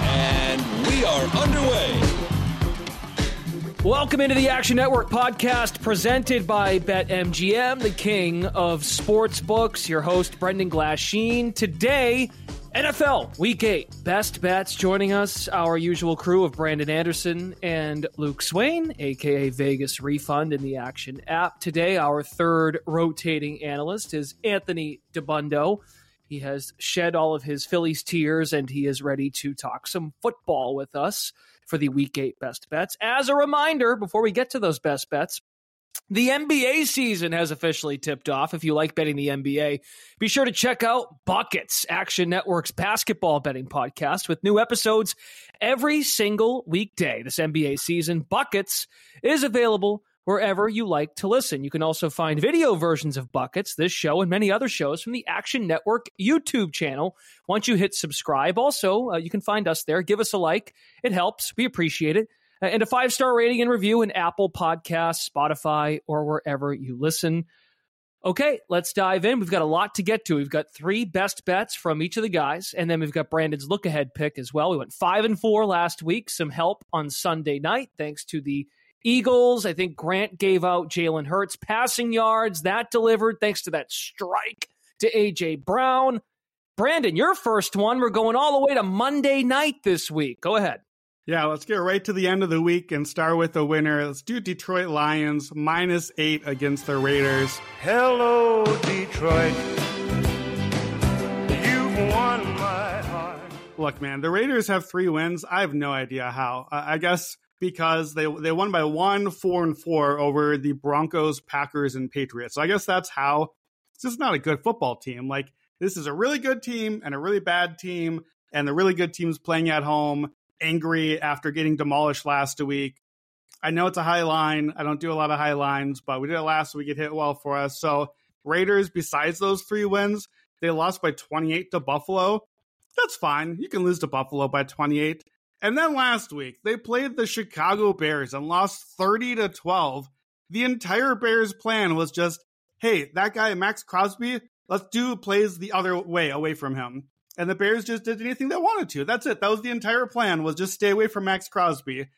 And we are underway. Welcome into the Action Network podcast presented by BetMGM, the king of sports books. Your host, Brendan Glasheen. Today, NFL Week 8. Best bets joining us, our usual crew of Brandon Anderson and Luke Swain, a.k.a. Vegas Refund in the Action app. Today, our third rotating analyst is Anthony DiBondo. He has shed all of his Phillies tears, and he is ready to talk some football with us for the Week 8 Best Bets. As a reminder, before we get to those Best Bets, the NBA season has officially tipped off. If you like betting the NBA, be sure to check out Buckets, Action Network's basketball betting podcast, with new episodes every single weekday. This NBA season, Buckets, is available wherever you like to listen. You can also find video versions of Buckets, this show, and many other shows from the Action Network YouTube channel. Once you hit subscribe, also, you can find us there. Give us a like. It helps. We appreciate it. And a 5-star rating and review in Apple Podcasts, Spotify, or wherever you listen. Okay, let's dive in. We've got a lot to get to. We've got three best bets from each of the guys, and then we've got Brandon's look-ahead pick as well. We went 5-4 last week. Some help on Sunday night, thanks to the Eagles. I think Grant gave out Jalen Hurts passing yards. That delivered thanks to that strike to A.J. Brown. Brandon, your first one. We're going all the way to Monday night this week. Go ahead. Yeah, let's get right to the end of the week and start with a winner. Let's do Detroit Lions -8 against the Raiders. Hello, Detroit. You've won my heart. Look, man, the Raiders have 3 wins. I have no idea how. I guess because they won by 1, 4-4 over the Broncos, Packers, and Patriots. So I guess that's how. It's just not a good football team. Like, this is a really good team and a really bad team, and the really good team's playing at home, angry after getting demolished last week. I know it's a high line. I don't do a lot of high lines, but we did it last week. It hit well for us. So Raiders, besides those 3 wins, they lost by 28 to Buffalo. That's fine. You can lose to Buffalo by 28. And then last week, they played the Chicago Bears and lost 30-12. The entire Bears plan was just, hey, that guy, Max Crosby, let's do plays the other way, away from him. And the Bears just did anything they wanted to. That's it. That was the entire plan, was just stay away from Max Crosby.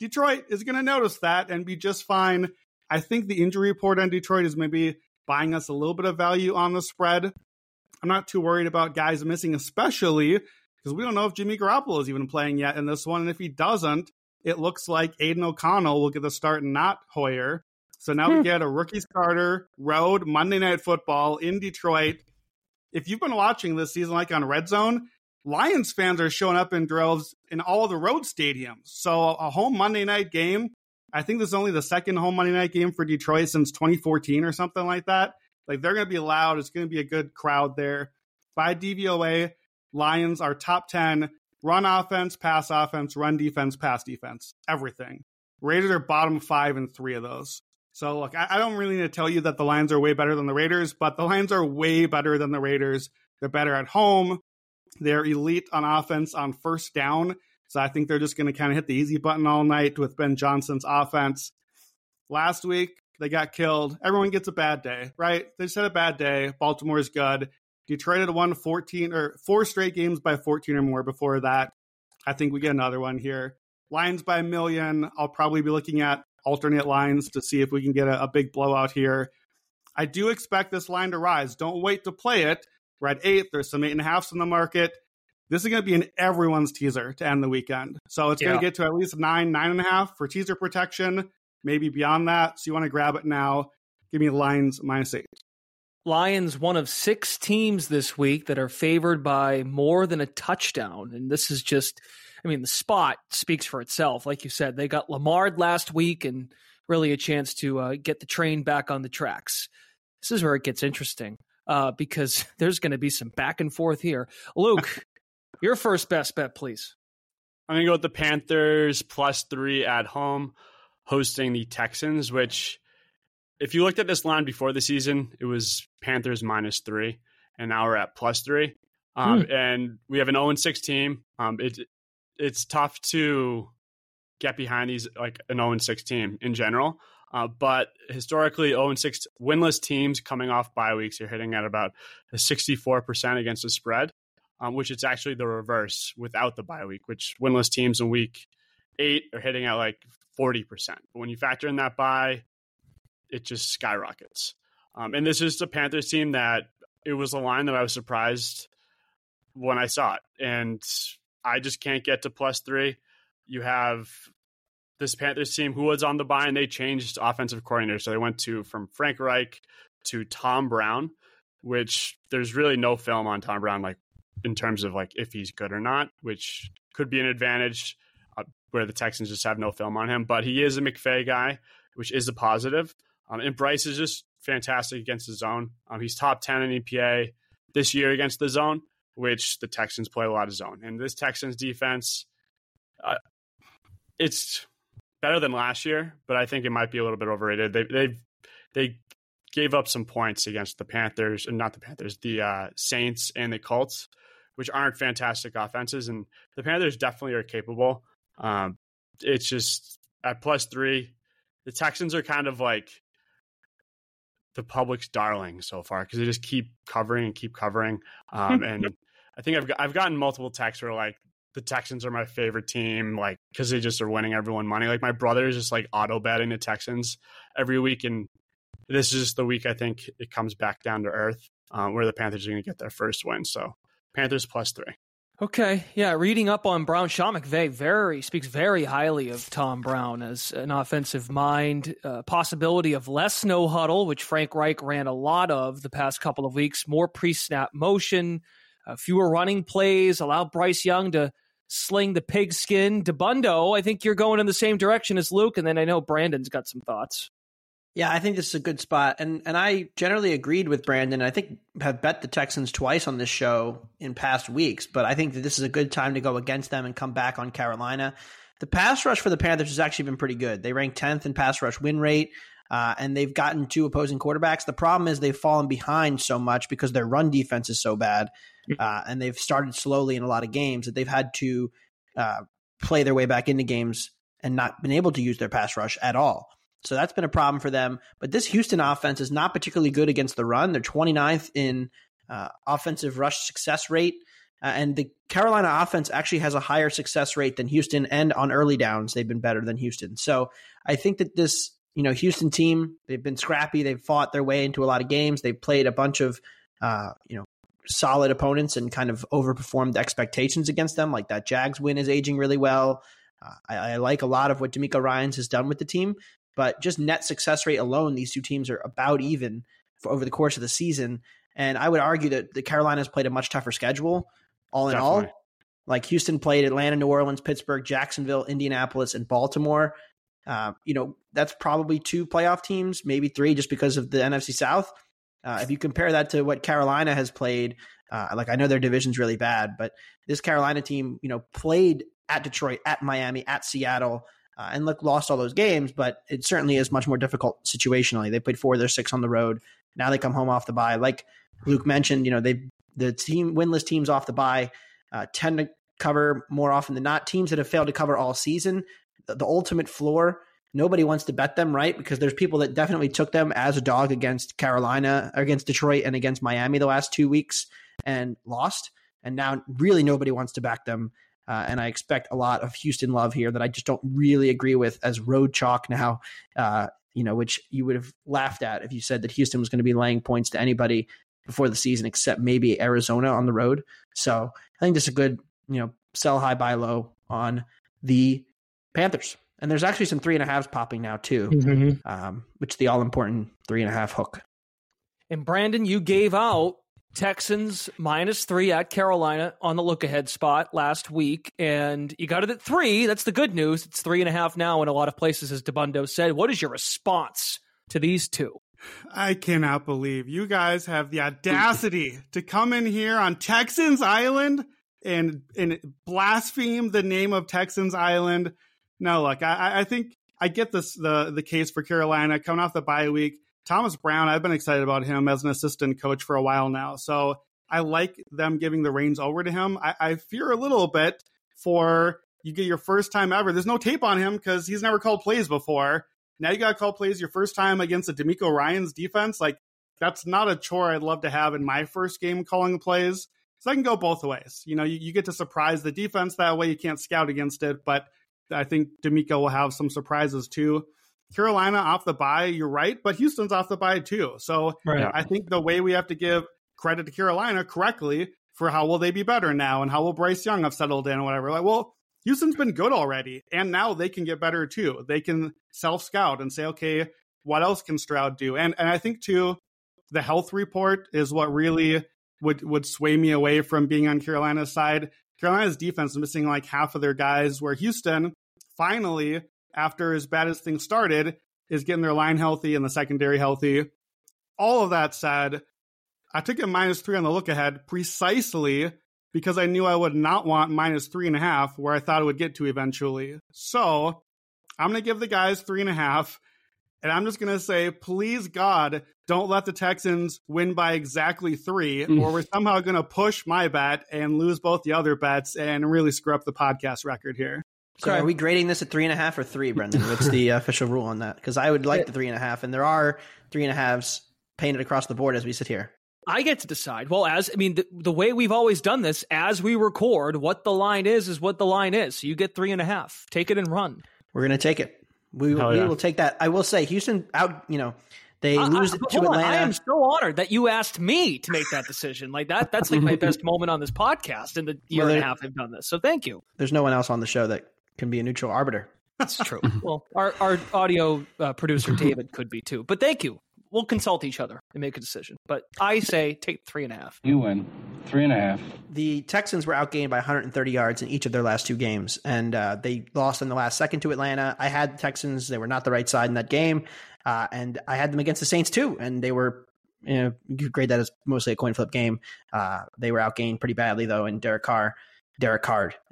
Detroit is going to notice that and be just fine. I think the injury report on Detroit is maybe buying us a little bit of value on the spread. I'm not too worried about guys missing, especially because we don't know if Jimmy Garoppolo is even playing yet in this one. And if he doesn't, it looks like Aiden O'Connell will get the start and not Hoyer. So now we get a rookie starter, road Monday Night Football in Detroit. If you've been watching this season, like on Red Zone, Lions fans are showing up in droves in all the road stadiums. So a home Monday night game, I think this is only the second home Monday night game for Detroit since 2014 or something like that. Like, they're going to be loud. It's going to be a good crowd there. By DVOA, Lions are top 10 run offense, pass offense, run defense, pass defense, everything. Raiders are bottom 5 in 3 of those. So, look, I don't really need to tell you that the Lions are way better than the Raiders, but the Lions are way better than the Raiders. They're better at home. They're elite on offense on first down. So I think they're just going to kind of hit the easy button all night with Ben Johnson's offense. Last week, they got killed. Everyone gets a bad day, right? They just had a bad day. Baltimore's good. Detroit had won 4 straight games by 14 or more before that. I think we get another one here. Lions by a million. I'll probably be looking at alternate lines to see if we can get a big blowout here. I do expect this line to rise. Don't wait to play it. We're at 8. There's some 8.5s in the market. This is going to be in everyone's teaser to end the weekend. So it's going to get to at least 9.5 for teaser protection, maybe beyond that. So you want to grab it now. Give me Lions -8. Lions, one of 6 teams this week that are favored by more than a touchdown. And this is just, I mean, the spot speaks for itself. Like you said, they got Lamar'd last week and really a chance to get the train back on the tracks. This is where it gets interesting because there's going to be some back and forth here. Luke, your first best bet, please. I'm going to go with the Panthers +3 at home, hosting the Texans, which if you looked at this line before the season, it was Panthers -3, and now we're at +3. And we have an 0-6 team. It's tough to get behind these, like an 0-6 team in general. But historically, 0-6 winless teams coming off bye weeks are hitting at about a 64% against the spread, which it's actually the reverse without the bye week, which winless teams in week 8 are hitting at like 40%. But when you factor in that bye, it just skyrockets. And this is the Panthers team that it was a line that I was surprised when I saw it. And I just can't get to +3. You have this Panthers team who was on the bye, and they changed offensive coordinator. So they went from Frank Reich to Tom Brown, which there's really no film on Tom Brown, like in terms of like if he's good or not, which could be an advantage where the Texans just have no film on him. But he is a McVay guy, which is a positive. And Bryce is just fantastic against the zone. He's top 10 in EPA this year against the zone, which the Texans play a lot of zone. And this Texans defense, it's better than last year, but I think it might be a little bit overrated. They gave up some points against the Saints and the Colts, which aren't fantastic offenses. And the Panthers definitely are capable. It's just at +3, the Texans are kind of like the public's darling so far because they just keep covering. And I think I've gotten multiple texts where like the Texans are my favorite team, like because they just are winning everyone money. Like my brother is just like auto betting the Texans every week, and this is just the week I think it comes back down to earth where the Panthers are going to get their first win. So Panthers +3. Okay, yeah, reading up on Brown, Sean McVay speaks very highly of Tom Brown as an offensive mind, possibility of less no huddle, which Frank Reich ran a lot of the past couple of weeks, more pre-snap motion, fewer running plays, allow Bryce Young to sling the pigskin. DiBondo, I think you're going in the same direction as Luke, and then I know Brandon's got some thoughts. Yeah, I think this is a good spot. And I generally agreed with Brandon. I think have bet the Texans twice on this show in past weeks, but I think that this is a good time to go against them and come back on Carolina. The pass rush for the Panthers has actually been pretty good. They rank 10th in pass rush win rate, and they've gotten 2 opposing quarterbacks. The problem is they've fallen behind so much because their run defense is so bad, and they've started slowly in a lot of games that they've had to play their way back into games and not been able to use their pass rush at all. So that's been a problem for them. But this Houston offense is not particularly good against the run. They're 29th in offensive rush success rate. And the Carolina offense actually has a higher success rate than Houston. And on early downs, they've been better than Houston. So I think that this Houston team, they've been scrappy. They've fought their way into a lot of games. They've played a bunch of solid opponents and kind of overperformed expectations against them. Like that Jags win is aging really well. I like a lot of what DeMeco Ryans has done with the team. But just net success rate alone, these two teams are about even for over the course of the season. And I would argue that the Carolinas played a much tougher schedule all in all. Like Houston played Atlanta, New Orleans, Pittsburgh, Jacksonville, Indianapolis, and Baltimore. That's probably 2 playoff teams, maybe 3 just because of the NFC South. If you compare that to what Carolina has played, I know their division's really bad, but this Carolina team, played at Detroit, at Miami, at Seattle, and lost all those games, but it certainly is much more difficult situationally. They played 4 of their 6 on the road. Now they come home off the bye. Like Luke mentioned, winless teams off the bye tend to cover more often than not. Teams that have failed to cover all season, the ultimate floor, nobody wants to bet them, right? Because there's people that definitely took them as a dog against Carolina, against Detroit, and against Miami the last 2 weeks and lost. And now really nobody wants to back them. And I expect a lot of Houston love here that I just don't really agree with as road chalk now, which you would have laughed at if you said that Houston was going to be laying points to anybody before the season, except maybe Arizona on the road. So I think this is a good, sell high, buy low on the Panthers. And there's actually some 3.5s popping now too, mm-hmm. Which the all important 3.5 hook. And Brandon, you gave out Texans -3 at Carolina on the look ahead spot last week. And you got it at 3. That's the good news. It's 3.5 now in a lot of places, as DiBondo said. What is your response to these two? I cannot believe you guys have the audacity to come in here on Texans Island and blaspheme the name of Texans Island. No, look, I think I get this the case for Carolina coming off the bye week. Thomas Brown, I've been excited about him as an assistant coach for a while now. So I like them giving the reins over to him. I fear a little bit for you get your first time ever. There's no tape on him because he's never called plays before. Now you got to call plays your first time against a DeMeco Ryans defense. Like, that's not a chore I'd love to have in my first game calling plays. So I can go both ways. You get to surprise the defense that way. You can't scout against it, but I think DeMeco will have some surprises too. Carolina off the bye, you're right, but Houston's off the bye too. So right. I think the way we have to give credit to Carolina correctly for how will they be better now and how will Bryce Young have settled in and whatever. Like, well, Houston's been good already, and now they can get better too. They can self-scout and say, okay, what else can Stroud do? And I think too, the health report is what really would sway me away from being on Carolina's side. Carolina's defense is missing like half of their guys, where Houston finally, after as bad as things started, is getting their line healthy and the secondary healthy. All of that said, I took a -3 on the look ahead precisely because I knew I would not want -3.5 where I thought it would get to eventually. So I'm going to give the guys 3.5, and I'm just going to say, please God, don't let the Texans win by exactly 3 or we're somehow going to push my bet and lose both the other bets and really screw up the podcast record here. So are we grading this at 3.5 or 3, Brendan? What's the official rule on that? Because I would like the 3.5, and there are 3.5s painted across the board as we sit here. I get to decide. Well, the way we've always done this, as we record, what the line is what the line is. So you get 3.5. Take it and run. We're going to take it. We will take that. I will say Houston out, they lose to Atlanta. I am so honored that you asked me to make that decision. Like that's like my best moment on this podcast in the year and a half I've done this. So thank you. There's no one else on the show that can be a neutral arbiter. That's true. Well, our audio producer, David, could be too. But thank you. We'll consult each other and make a decision. But I say take 3.5. You win. 3.5. The Texans were outgained by 130 yards in each of their last 2 games. And they lost in the last second to Atlanta. I had the Texans. They were not the right side in that game. And I had them against the Saints too. And they were, you could grade that as mostly a coin flip game. They were outgained pretty badly though. And Derek Carr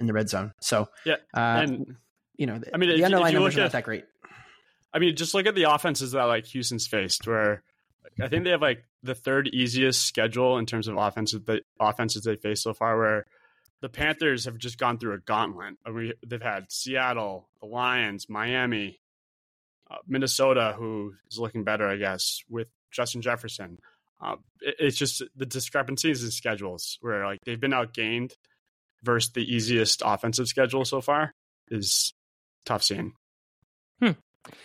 in the red zone. So, yeah, the underlying numbers are not that great. I mean, just look at the offenses that Houston's faced, where I think they have the third easiest schedule in terms of offenses they faced so far, where the Panthers have just gone through a gauntlet. I mean, they've had Seattle, the Lions, Miami, Minnesota, who is looking better, I guess, with Justin Jefferson. It's just the discrepancies in schedules where they've been outgained versus the easiest offensive schedule so far is tough scene.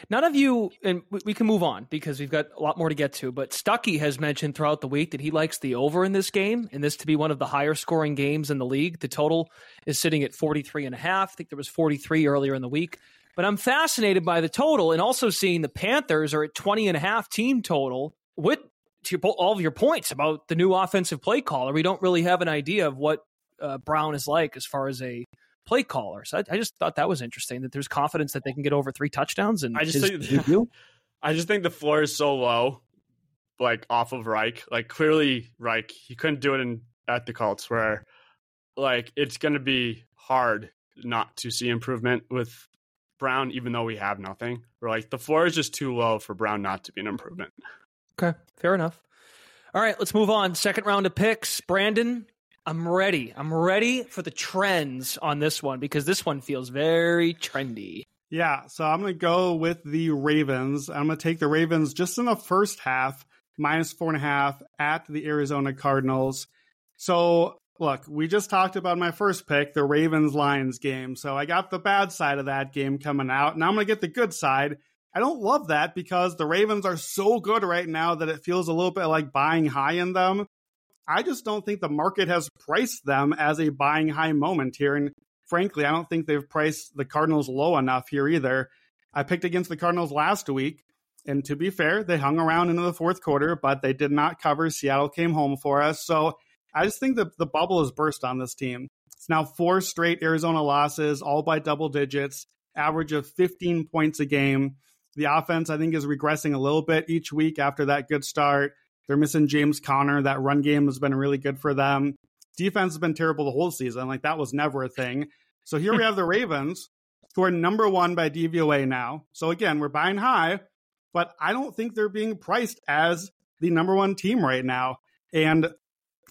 None of you, and we can move on because we've got a lot more to get to, but Stuckey has mentioned throughout the week that he likes the over in this game and this to be one of the higher scoring games in the league. The total is sitting at 43.5. I think there was 43 earlier in the week, but I'm fascinated by the total and also seeing the Panthers are at 20.5 team total with all of your points about the new offensive play caller. We don't really have an idea of what Brown is as far as a play caller. So I just thought that was interesting that there's confidence that they can get over 3 touchdowns. And I just think the floor is so low, off of Reich. Clearly Reich, he couldn't do it at the Colts, where it's going to be hard not to see improvement with Brown, even though we have nothing. We're like, the floor is just too low for Brown not to be an improvement. Okay, fair enough. All right, let's move on. Second round of picks. Brandon, I'm ready. I'm ready for the trends on this one because this one feels very trendy. Yeah, so I'm going to go with the Ravens. I'm going to take the Ravens just in the first half, -4.5 at the Arizona Cardinals. So, look, we just talked about my first pick, the Ravens-Lions game. So I got the bad side of that game coming out. Now I'm going to get the good side. I don't love that because the Ravens are so good right now that it feels a little bit like buying high in them. I just don't think the market has priced them as a buying high moment here, and frankly, I don't think they've priced the Cardinals low enough here either. I picked against the Cardinals last week, and to be fair, they hung around into the fourth quarter, but they did not cover. Seattle came home for us. So I just think that the bubble has burst on this team. It's now 4 straight Arizona losses, all by double digits, average of 15 points a game. The offense, I think, is regressing a little bit each week after that good start. They're missing James Conner. That run game has been really good for them. Defense has been terrible the whole season. Like, that was never a thing. So here we have the Ravens, who are #1 by DVOA now. So again, we're buying high, but I don't think they're being priced as the #1 team right now. And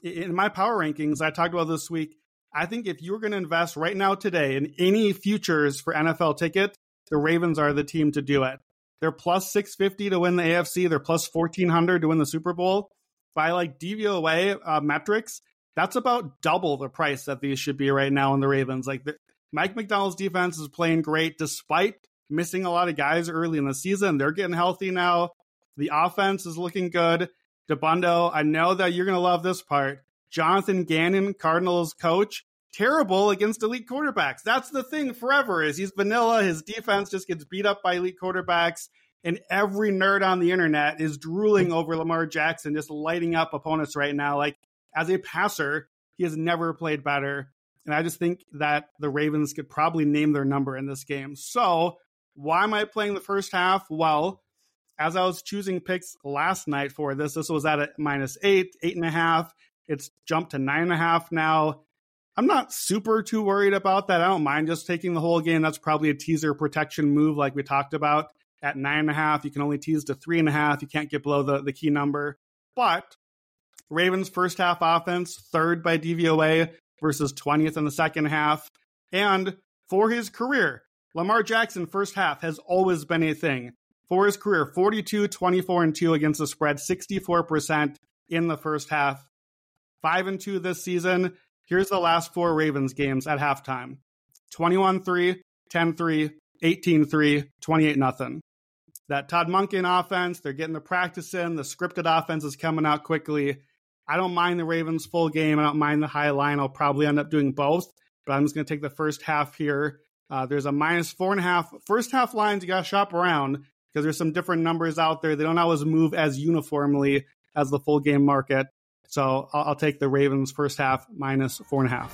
in my power rankings, I talked about this week, I think if you're going to invest right now today in any futures for NFL ticket, the Ravens are the team to do it. They're +650 to win the AFC. They're +1,400 to win the Super Bowl. By like DVOA metrics, that's about double the price that these should be right now in the Ravens. Like, Mike McDonald's defense is playing great despite missing a lot of guys early in the season. They're getting healthy now. The offense is looking good. DiBondo, I know that you're going to love this part. Jonathan Gannon, Cardinals coach, terrible against elite quarterbacks. That's the thing forever is he's vanilla. His defense just gets beat up by elite quarterbacks, and every nerd on the internet is drooling over Lamar Jackson, just lighting up opponents right now. Like, as a passer, he has never played better. And I just think that the Ravens could probably name their number in this game. So why am I playing the first half? Well, as I was choosing picks last night for this was at a -8, 8.5. It's jumped to 9.5 now. I'm not super too worried about that. I don't mind just taking the whole game. That's probably a teaser protection move like we talked about. At 9.5, you can only tease to 3.5. You can't get below the key number. But Ravens first half offense, 3rd by DVOA versus 20th in the second half. And for his career, Lamar Jackson first half has always been a thing. For his career, 42, 24, and 2 against the spread, 64% in the first half. 5-2 this season. Here's the last 4 Ravens games at halftime. 21-3, 10-3, 18-3, 28-0. That Todd Monken offense, they're getting the practice in. The scripted offense is coming out quickly. I don't mind the Ravens full game. I don't mind the high line. I'll probably end up doing both, but I'm just going to take the first half here. There's a -4.5. First half lines, you got to shop around because there's some different numbers out there. They don't always move as uniformly as the full game market. So I'll take the Ravens first half -4.5.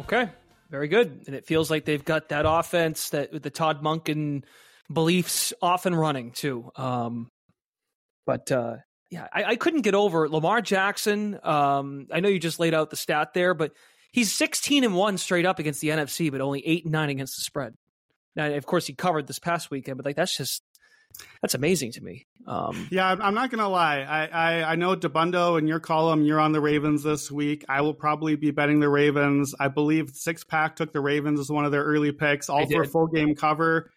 Okay, very good. And it feels like they've got that offense that with the Todd Monken beliefs off and running too. I couldn't get over Lamar Jackson. I know you just laid out the stat there, but he's 16-1 straight up against the NFC, but only 8-9 against the spread. Now, of course, he covered this past weekend, but like that's amazing to me. Yeah, I'm not gonna lie. I know DiBondo in your column, you're on the Ravens this week. I will probably be betting the Ravens. I believe Six Pack took the Ravens as one of their early picks, all for a full game cover.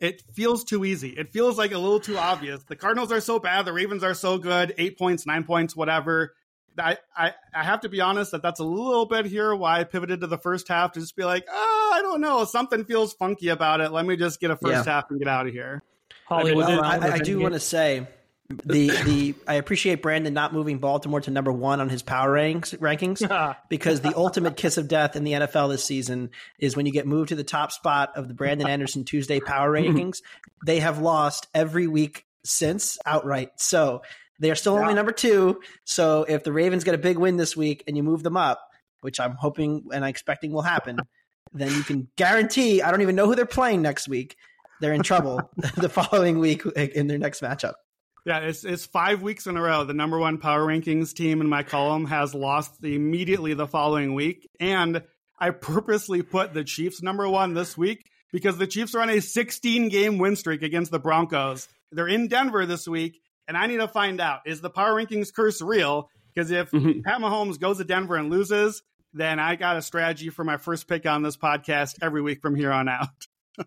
It feels too easy. It feels like a little too obvious. The Cardinals are so bad. The Ravens are so good. 8 points, 9 points, whatever. I have to be honest that's a little bit here why I pivoted to the first half to just be like, I don't know. Something feels funky about it. Let me just get a first half and get out of here. Hollywood. Well, I do want to say I appreciate Brandon not moving Baltimore to #1 on his power rankings because the ultimate kiss of death in the NFL this season is when you get moved to the top spot of the Brandon Anderson Tuesday power rankings. They have lost every week since outright. So they are still only #2. So if the Ravens get a big win this week and you move them up, which I'm hoping and I'm expecting will happen, then you can guarantee I don't even know who they're playing next week. They're in trouble the following week in their next matchup. Yeah, it's 5 weeks in a row. The number one power rankings team in my column has lost immediately the following week. And I purposely put the Chiefs number one this week because the Chiefs are on a 16-game win streak against the Broncos. They're in Denver this week, and I need to find out, is the power rankings curse real? Because if Pat Mahomes goes to Denver and loses, then I got a strategy for my first pick on this podcast every week from here on out.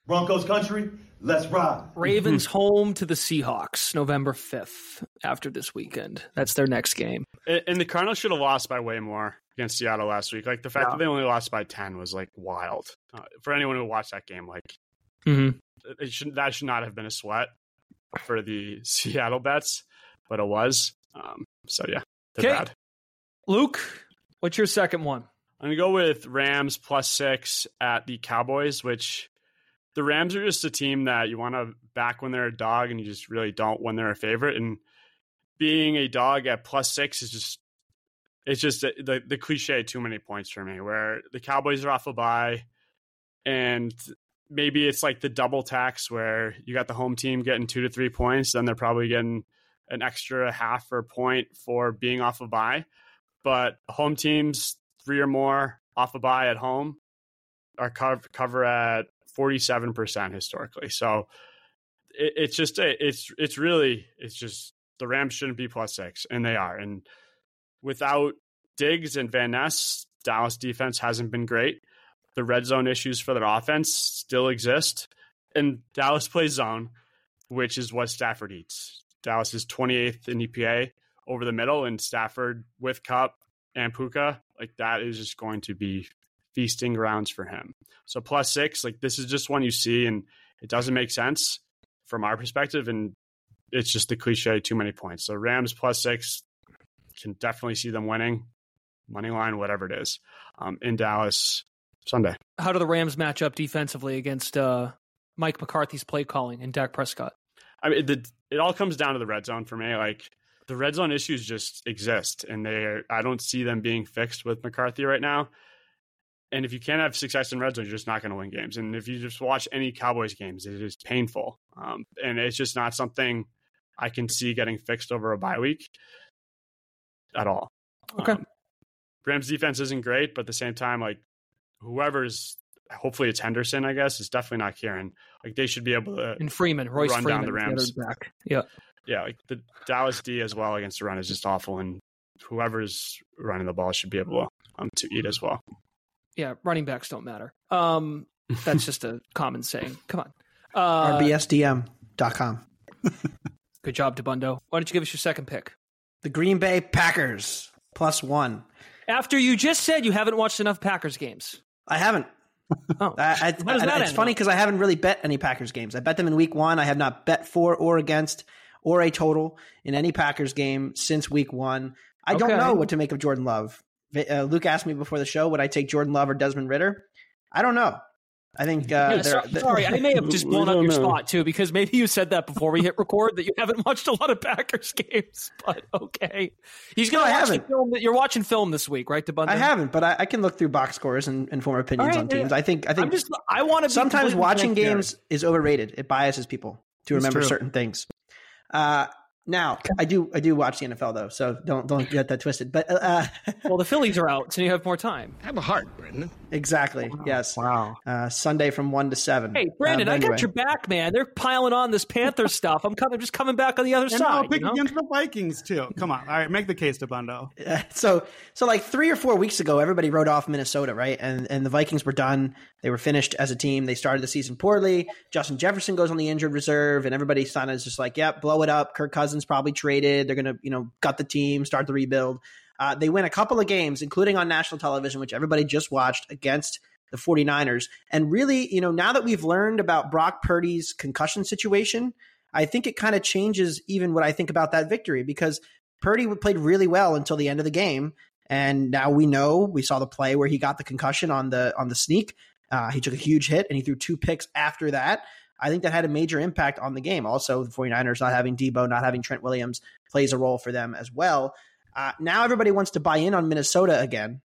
Broncos country, let's ride. Ravens home to the Seahawks, November 5th, after this weekend. That's their next game. And the Cardinals should have lost by way more against Seattle last week. Like, the fact that they only lost by 10 was, like, wild. For anyone who watched that game, like, that should not have been a sweat for the Seattle bets, but it was. So, yeah, they're bad. Luke, what's your second one? I'm going to go with Rams +6 at the Cowboys, which... The Rams are just a team that you want to back when they're a dog, and you just really don't when they're a favorite. And being a dog at +6 is just, it's just the cliche too many points for me, where the Cowboys are off a bye, and maybe it's like the double tax where you got the home team getting 2 to 3 points, then they're probably getting an extra half or point for being off a bye. But home teams, 3 or more off a bye at home, are cover at 47% historically. So it's just the Rams shouldn't be +6, and they are. And without Diggs and Van Ness, Dallas defense hasn't been great. The red zone issues for their offense still exist, and Dallas plays zone, which is what Stafford eats. Dallas is 28th in EPA over the middle, and Stafford with Cup and Puka, like, that is just going to be feasting grounds for him. So +6, like, this is just one you see, and it doesn't make sense from our perspective, and it's just the cliche, too many points. So Rams +6, can definitely see them winning, money line, whatever it is, in Dallas Sunday. How do the Rams match up defensively against Mike McCarthy's play calling and Dak Prescott? I mean, it all comes down to the red zone for me. Like, the red zone issues just exist, and I don't see them being fixed with McCarthy right now. And if you can't have success in red zone, you're just not going to win games. And if you just watch any Cowboys games, it is painful. And it's just not something I can see getting fixed over a bye week at all. Okay. Rams defense isn't great, but at the same time, like, whoever's, hopefully it's Henderson, I guess, it's definitely not Kieran. Like, they should be able to run Freeman down the Rams. Yeah. Yeah. Like, the Dallas D as well against the run is just awful. And whoever's running the ball should be able to eat as well. Yeah, running backs don't matter. That's just a common saying. Come on. RBSDM.com. Good job, DiBondo. Why don't you give us your second pick? The Green Bay Packers, +1. After you just said you haven't watched enough Packers games. I haven't. Oh, it's funny because I haven't really bet any Packers games. I bet them in week one. I have not bet for or against or a total in any Packers game since week one. I don't know what to make of Jordan Love. Luke asked me before the show, would I take Jordan Love or Desmond Ridder? I don't know. I think... sorry, I may have just blown up your spot, too, because maybe you said that before we hit record, that you haven't watched a lot of Packers games, but okay. You're watching film this week, right, DiBondo? I haven't, but I can look through box scores and form opinions on teams. I think sometimes watching games is overrated. It biases people to remember certain things. Now, I do watch the NFL, though, so don't get that twisted. But well, the Phillies are out, so you have more time. Have a heart, Brendan. Exactly. Wow. Yes. Wow. Sunday from 1 to 7. Hey, Brendan, anyway. I got your back, man. They're piling on this Panther stuff. I'm just coming back on the other side. I'll pick against the Vikings too. Come on. All right, make the case, DiBondo. So like 3 or 4 weeks ago, everybody wrote off Minnesota, right? And the Vikings were done. They were finished as a team. They started the season poorly. Justin Jefferson goes on the injured reserve, and everybody is just like, "Yep, blow it up." Kirk Cousins probably traded. They're going to, gut the team, start the rebuild. They win a couple of games, including on national television, which everybody just watched, against the 49ers. And really, now that we've learned about Brock Purdy's concussion situation, I think it kind of changes even what I think about that victory, because Purdy played really well until the end of the game. And now we saw the play where he got the concussion on the sneak. He took a huge hit and he threw 2 picks after that. I think that had a major impact on the game. Also, the 49ers not having Debo, not having Trent Williams plays a role for them as well. Now everybody wants to buy in on Minnesota again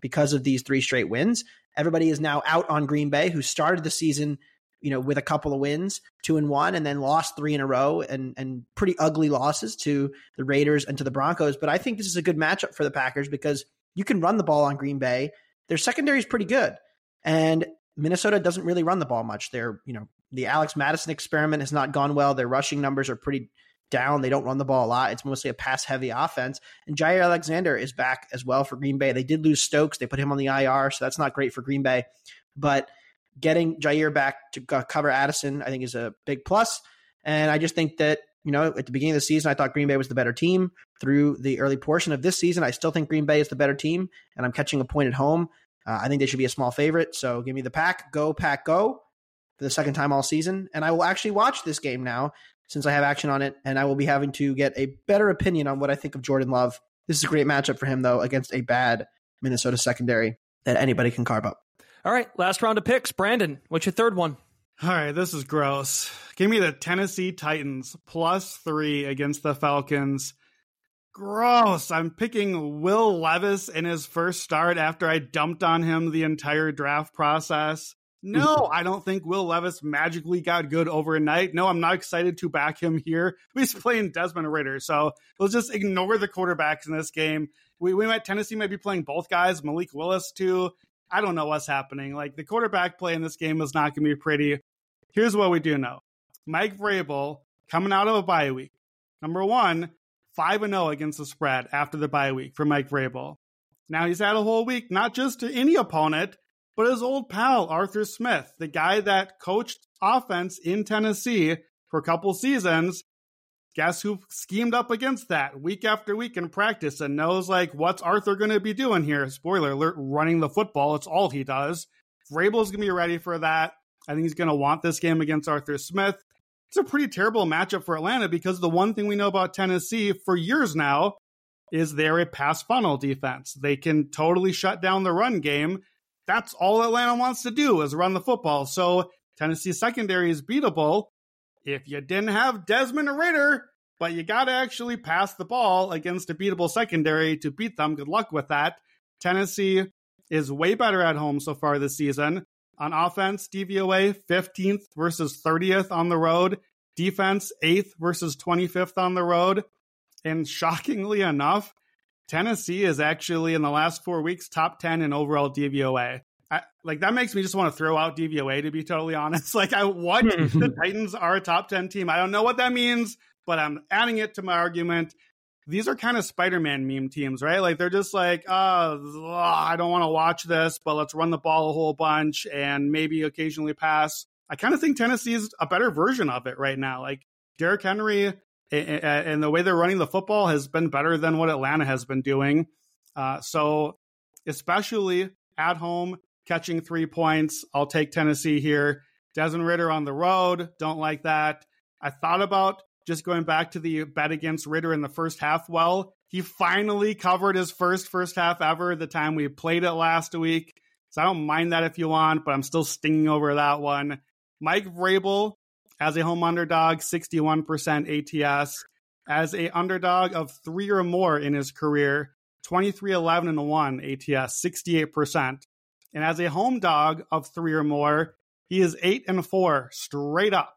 because of these 3 straight wins. Everybody is now out on Green Bay, who started the season you know, with a couple of wins, 2-1, and then lost 3 in a row and pretty ugly losses to the Raiders and to the Broncos. But I think this is a good matchup for the Packers because you can run the ball on Green Bay. Their secondary is pretty good. And Minnesota doesn't really run the ball much. They're, you know, the Alex Madison experiment has not gone well. Their rushing numbers are pretty down. They don't run the ball a lot. It's mostly a pass-heavy offense. And Jair Alexander is back as well for Green Bay. They did lose Stokes. They put him on the IR, so that's not great for Green Bay. But getting Jair back to cover Addison, I think, is a big plus. And I just think that, you know, at the beginning of the season, I thought Green Bay was the better team. Through the early portion of this season, I still think Green Bay is the better team, and I'm catching a point at home. I think they should be a small favorite. So give me the Pack. Go, Pack, go for the second time all season. And I will actually watch this game now since I have action on it, and I will be having to get a better opinion on what I think of Jordan Love. This is a great matchup for him, though, against a bad Minnesota secondary that anybody can carve up. All right, last round of picks. Brandon, what's your third one? All right, this is gross. Give me the Tennessee Titans +3 against the Falcons. Gross. I'm picking Will Levis in his first start after I dumped on him the entire draft process. No, I don't think Will Levis magically got good overnight. No, I'm not excited to back him here. He's playing Desmond Ridder, so we'll just ignore the quarterbacks in this game. Tennessee might be playing both guys, Malik Willis too. I don't know what's happening. Like, the quarterback play in this game is not going to be pretty. Here's what we do know. Mike Vrabel, coming out of a bye week. Number one, 5-0 against the spread after the bye week for Mike Vrabel. Now he's had a whole week, not just to any opponent, but his old pal, Arthur Smith, the guy that coached offense in Tennessee for a couple seasons. Guess who schemed up against that week after week in practice and knows, like, what's Arthur going to be doing here? Spoiler alert, running the football. It's all he does. Vrabel's going to be ready for that. I think he's going to want this game against Arthur Smith. It's a pretty terrible matchup for Atlanta because the one thing we know about Tennessee for years now is they're a pass funnel defense. They can totally shut down the run game. That's all Atlanta wants to do is run the football. So Tennessee's secondary is beatable if you didn't have Desmond Ridder, but you got to actually pass the ball against a beatable secondary to beat them. Good luck with that. Tennessee is way better at home so far this season. On offense, DVOA 15th versus 30th on the road. Defense 8th versus 25th on the road. And shockingly enough, Tennessee is actually in the last 4 weeks top 10 in overall DVOA. That makes me just want to throw out DVOA, to be totally honest. The Titans are a top 10 team. I don't know what that means, but I'm adding it to my argument. These are kind of Spider-Man meme teams, right? Like, they're just like, oh, I don't want to watch this, but let's run the ball a whole bunch and maybe occasionally pass. I kind of think Tennessee is a better version of it right now. Like, Derrick Henry and the way they're running the football has been better than what Atlanta has been doing. So especially at home, catching 3 points, I'll take Tennessee here. Desmond Ridder on the road, don't like that. I thought about just going back to the bet against Ridder in the first half. Well, he finally covered his first half ever the time we played it last week. So I don't mind that if you want, but I'm still stinging over that one. Mike Vrabel as a home underdog, 61% ATS. As a underdog of 3 or more in his career, 23-11-1 ATS, 68%. And as a home dog of 3 or more, he is 8-4 straight up.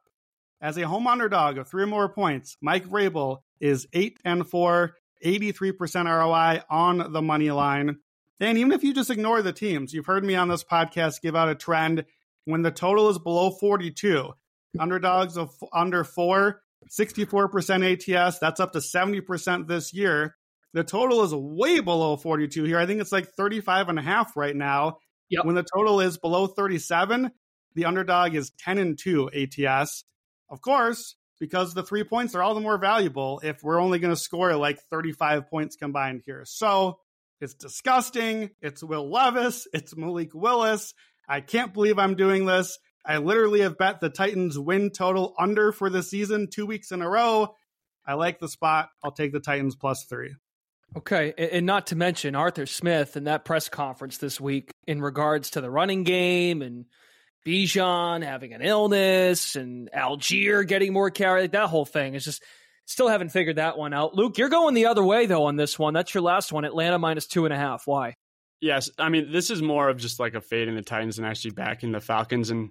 As a home underdog of 3 or more points, Mike Vrabel is 8-4, 83% ROI on the money line. And even if you just ignore the teams, you've heard me on this podcast give out a trend when the total is below 42. Underdogs of under 4, 64% ATS. That's up to 70% this year. The total is way below 42 here. I think it's like 35.5 right now. Yep. When the total is below 37, the underdog is 10-2 ATS. Of course, because the 3 points are all the more valuable if we're only going to score like 35 points combined here. So it's disgusting. It's Will Levis. It's Malik Willis. I can't believe I'm doing this. I literally have bet the Titans win total under for the season 2 weeks in a row. I like the spot. I'll take the Titans +3. Okay, and not to mention Arthur Smith and that press conference this week in regards to the running game and Bijan having an illness and Algier getting more carry. That whole thing is just still haven't figured that one out. Luke, you're going the other way, though, on this one. That's your last one, Atlanta -2.5. Why? Yes, I mean, this is more of just like a fade in the Titans and actually backing the Falcons. And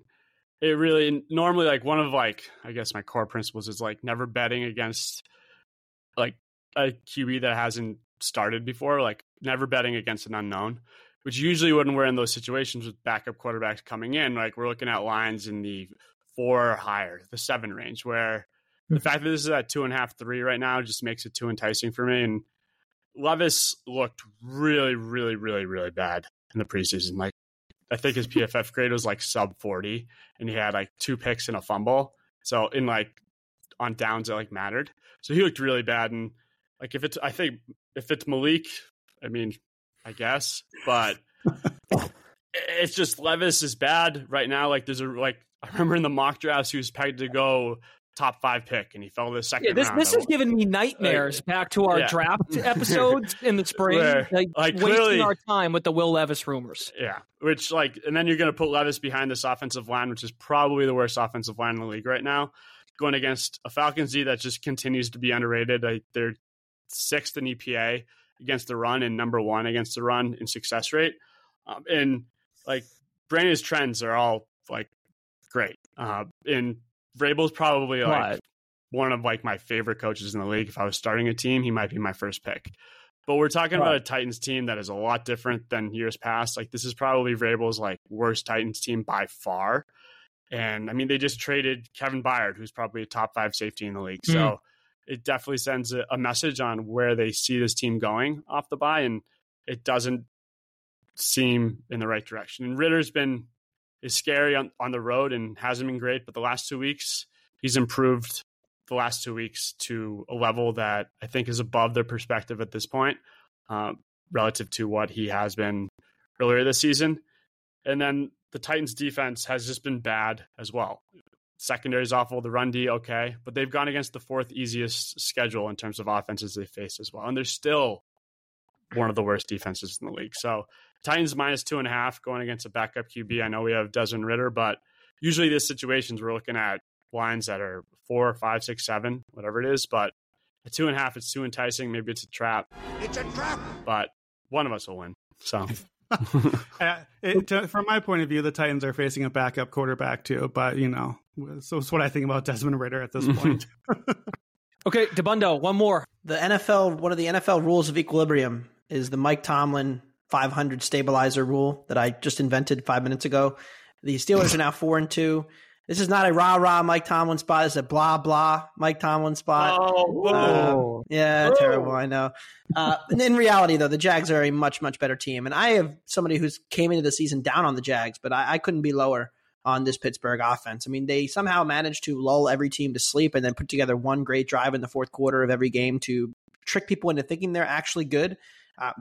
it really normally like one of like, I guess my core principles is like never betting against like a QB that hasn't started before, like never betting against an unknown, which usually when we're in those situations with backup quarterbacks coming in, like we're looking at lines in the 4 or higher, the 7 range, where the fact that this is at 2.5, 3 right now just makes it too enticing for me. And Levis looked really, really, really, really bad in the preseason. Like I think his PFF grade was like sub 40 and he had like 2 picks and a fumble. So in like on downs, it like mattered. So he looked really bad. And like, if it's Malik, I mean, I guess, but it's just Levis is bad right now. Like there's I remember in the mock drafts, he was pegged to go top 5 pick and he fell to the second round. This has given me nightmares back to our draft episodes in the spring. Where, like wasting clearly, our time with the Will Levis rumors. Yeah. Which like, and then you're going to put Levis behind this offensive line, which is probably the worst offensive line in the league right now, going against a Falcons D that just continues to be underrated. Like they're 6th in EPA against the run and number 1 against the run in success rate. And like Brandon's trends are all like great. And Vrabel's probably like one of like my favorite coaches in the league. If I was starting a team, he might be my first pick. But we're talking about a Titans team that is a lot different than years past. Like this is probably Vrabel's like worst Titans team by far. And I mean, they just traded Kevin Byard, who's probably a top 5 safety in the league. So it definitely sends a message on where they see this team going off the bye, and it doesn't seem in the right direction. And Ridder's been is scary on the road and hasn't been great, but the last 2 weeks, he's improved the last 2 weeks to a level that I think is above their perspective at this point, relative to what he has been earlier this season. And then the Titans defense has just been bad as well. Secondary is awful. The run D, okay. But they've gone against the 4th easiest schedule in terms of offenses they faced as well. And they're still one of the worst defenses in the league. So Titans minus 2.5 going against a backup QB. I know we have Desmond Ridder, but usually these situations we're looking at lines that are 4, 5, 6, 7, whatever it is. But at 2.5, it's too enticing. Maybe it's a trap. It's a trap. But one of us will win. So from my point of view, the Titans are facing a backup quarterback too. But you know, so it's what I think about Desmond Ridder at this point. Okay, DiBondo, one more. The NFL, one of the NFL rules of equilibrium is the Mike Tomlin 500 stabilizer rule that I just invented 5 minutes ago. The Steelers are now 4-2. This is not a rah-rah Mike Tomlin spot. This is a blah-blah Mike Tomlin spot. Oh, yeah, terrible, I know. And in reality, though, the Jags are a much, much better team. And I have somebody who's came into the season down on the Jags, but I couldn't be lower on this Pittsburgh offense. I mean, they somehow managed to lull every team to sleep and then put together one great drive in the fourth quarter of every game to trick people into thinking they're actually good.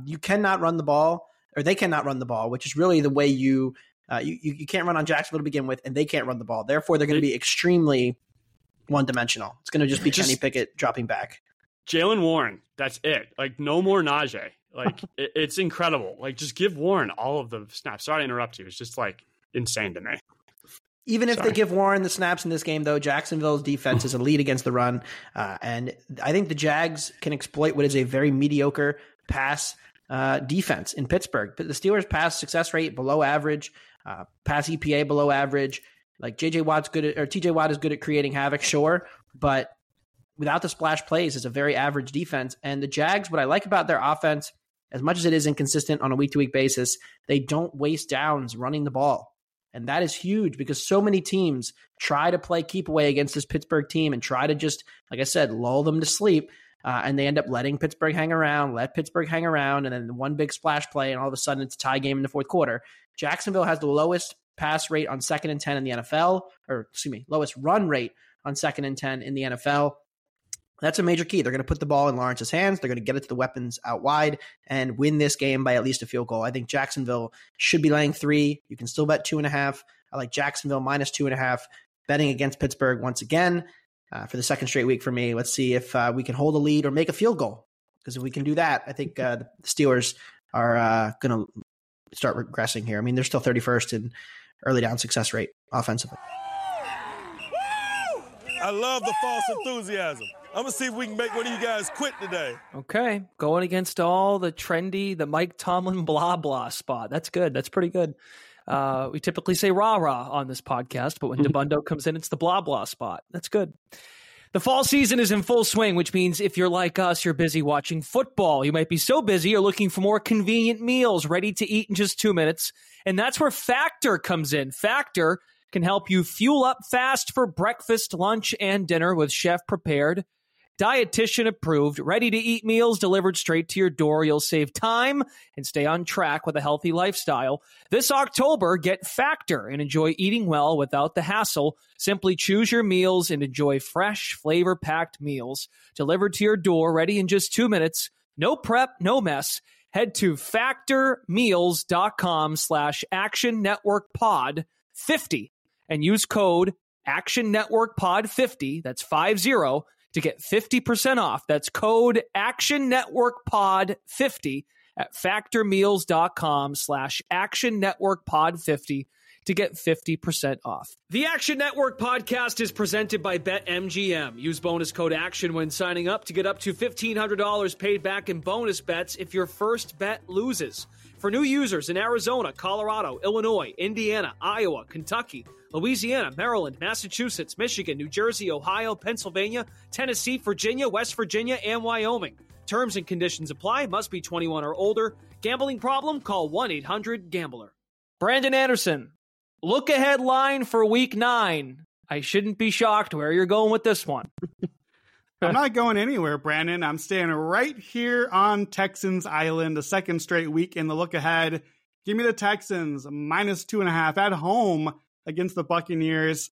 You cannot run the ball, or they cannot run the ball, which is really the way you can't run on Jacksonville to begin with, and they can't run the ball. Therefore, they're going to be extremely one-dimensional. It's going to just be Kenny Pickett dropping back. Jalen Warren, that's it. Like, no more Najee. Like, it's incredible. Like, just give Warren all of the snaps. Sorry to interrupt you. It's just, like, insane to me. Even if they give Warren the snaps in this game, though, Jacksonville's defense is elite against the run. And I think the Jags can exploit what is a very mediocre pass defense in Pittsburgh. But the Steelers pass success rate below average, pass EPA below average. Like TJ Watt is good at creating havoc, sure, but without the splash plays, it's a very average defense. And the Jags, what I like about their offense, as much as it is inconsistent on a week-to-week basis, they don't waste downs running the ball. And that is huge because so many teams try to play keep away against this Pittsburgh team and try to just, like I said, lull them to sleep. And they end up letting Pittsburgh hang around, and then one big splash play, and all of a sudden it's a tie game in the fourth quarter. Jacksonville has the lowest pass rate on 2nd and 10 in the NFL, lowest run rate on 2nd and 10 in the NFL. That's a major key. They're going to put the ball in Lawrence's hands. They're going to get it to the weapons out wide and win this game by at least a field goal. I think Jacksonville should be laying 3. You can still bet 2.5. I like Jacksonville minus 2.5, betting against Pittsburgh once again for the second straight week for me. Let's see if we can hold a lead or make a field goal, because if we can do that, I think the Steelers are going to start regressing here. I mean, they're still 31st in early down success rate offensively. I love the false enthusiasm. I'm going to see if we can make one of you guys quit today. Okay. Going against all the trendy, the Mike Tomlin blah, blah spot. That's good. That's pretty good. We typically say rah-rah on this podcast, but when DiBondo comes in, it's the blah-blah spot. That's good. The fall season is in full swing, which means if you're like us, you're busy watching football. You might be so busy you're looking for more convenient meals ready to eat in just 2 minutes. And that's where Factor comes in. Factor can help you fuel up fast for breakfast, lunch, and dinner with chef-prepared, dietitian-approved, ready-to-eat meals delivered straight to your door. You'll save time and stay on track with a healthy lifestyle. This October, get Factor and enjoy eating well without the hassle. Simply choose your meals and enjoy fresh, flavor-packed meals delivered to your door, ready in just 2 minutes. No prep, no mess. Head to factormeals.com/actionnetworkpod50. And use code ActionNetworkPod50, that's 50, to get 50% off. That's code ActionNetworkPod50 at factormeals.com/ActionNetworkPod50 to get 50% off. The Action Network podcast is presented by BetMGM. Use bonus code ACTION when signing up to get up to $1,500 paid back in bonus bets if your first bet loses. For new users in Arizona, Colorado, Illinois, Indiana, Iowa, Kentucky, Louisiana, Maryland, Massachusetts, Michigan, New Jersey, Ohio, Pennsylvania, Tennessee, Virginia, West Virginia, and Wyoming. Terms and conditions apply. Must be 21 or older. Gambling problem? Call 1-800-GAMBLER. Brandon Anderson, look ahead line for week 9. I shouldn't be shocked where you're going with this one. I'm not going anywhere, Brandon. I'm staying right here on Texans Island, a second straight week in the look ahead. Give me the Texans, -2.5 at home against the Buccaneers.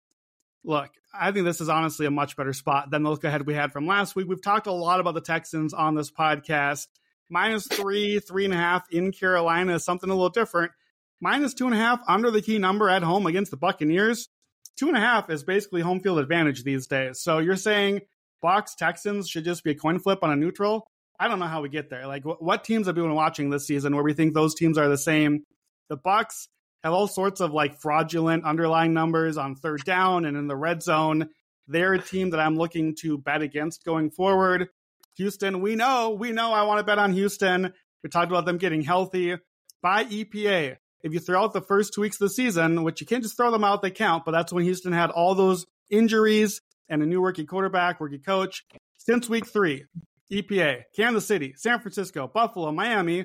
Look, I think this is honestly a much better spot than the look ahead we had from last week. We've talked a lot about the Texans on this podcast. -3, 3.5 in Carolina is something a little different. -2.5 under the key number at home against the Buccaneers. 2.5 is basically home field advantage these days. So you're saying Bucs Texans should just be a coin flip on a neutral? I don't know how we get there. Like, what teams have we been watching this season where we think those teams are the same? The Bucs have all sorts of like fraudulent underlying numbers on third down and in the red zone. They're a team that I'm looking to bet against going forward. Houston, we know I want to bet on Houston. We talked about them getting healthy. By EPA, if you throw out the first 2 weeks of the season, which you can't just throw them out, they count, but that's when Houston had all those injuries and a new rookie quarterback, rookie coach. Since week 3, EPA, Kansas City, San Francisco, Buffalo, Miami,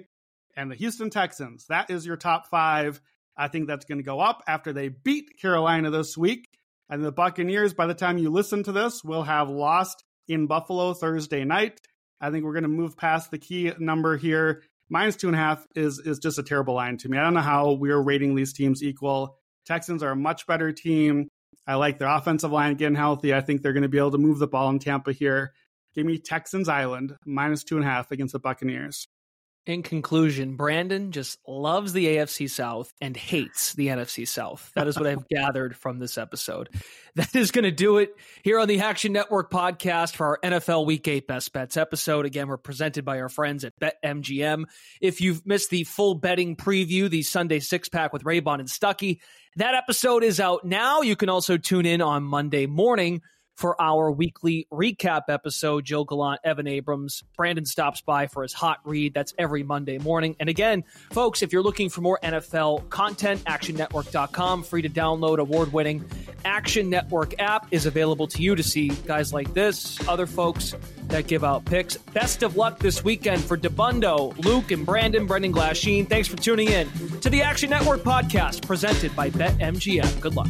and the Houston Texans. That is your top 5. I think that's going to go up after they beat Carolina this week. And the Buccaneers, by the time you listen to this, will have lost in Buffalo Thursday night. I think we're going to move past the key number here. -2.5 is just a terrible line to me. I don't know how we're rating these teams equal. Texans are a much better team. I like their offensive line getting healthy. I think they're going to be able to move the ball in Tampa here. Give me Texans Island, -2.5 against the Buccaneers. In conclusion, Brandon just loves the AFC South and hates the NFC South. That is what I've gathered from this episode. That is going to do it here on the Action Network podcast for our NFL Week 8 Best Bets episode. Again, we're presented by our friends at BetMGM. If you've missed the full betting preview, the Sunday six-pack with Raybon and Stuckey, that episode is out now. You can also tune in on Monday morning for our weekly recap episode. Joe Gallant, Evan Abrams, Brandon stops by for his hot read. That's every Monday morning. And again, folks, if you're looking for more NFL content, actionnetwork.com, free to download, award-winning Action Network app is available to you to see guys like this, other folks that give out picks. Best of luck this weekend for DiBondo, Luke, and Brandon. Brendan Glasheen, thanks for tuning in to the Action Network podcast presented by BetMGM. Good luck.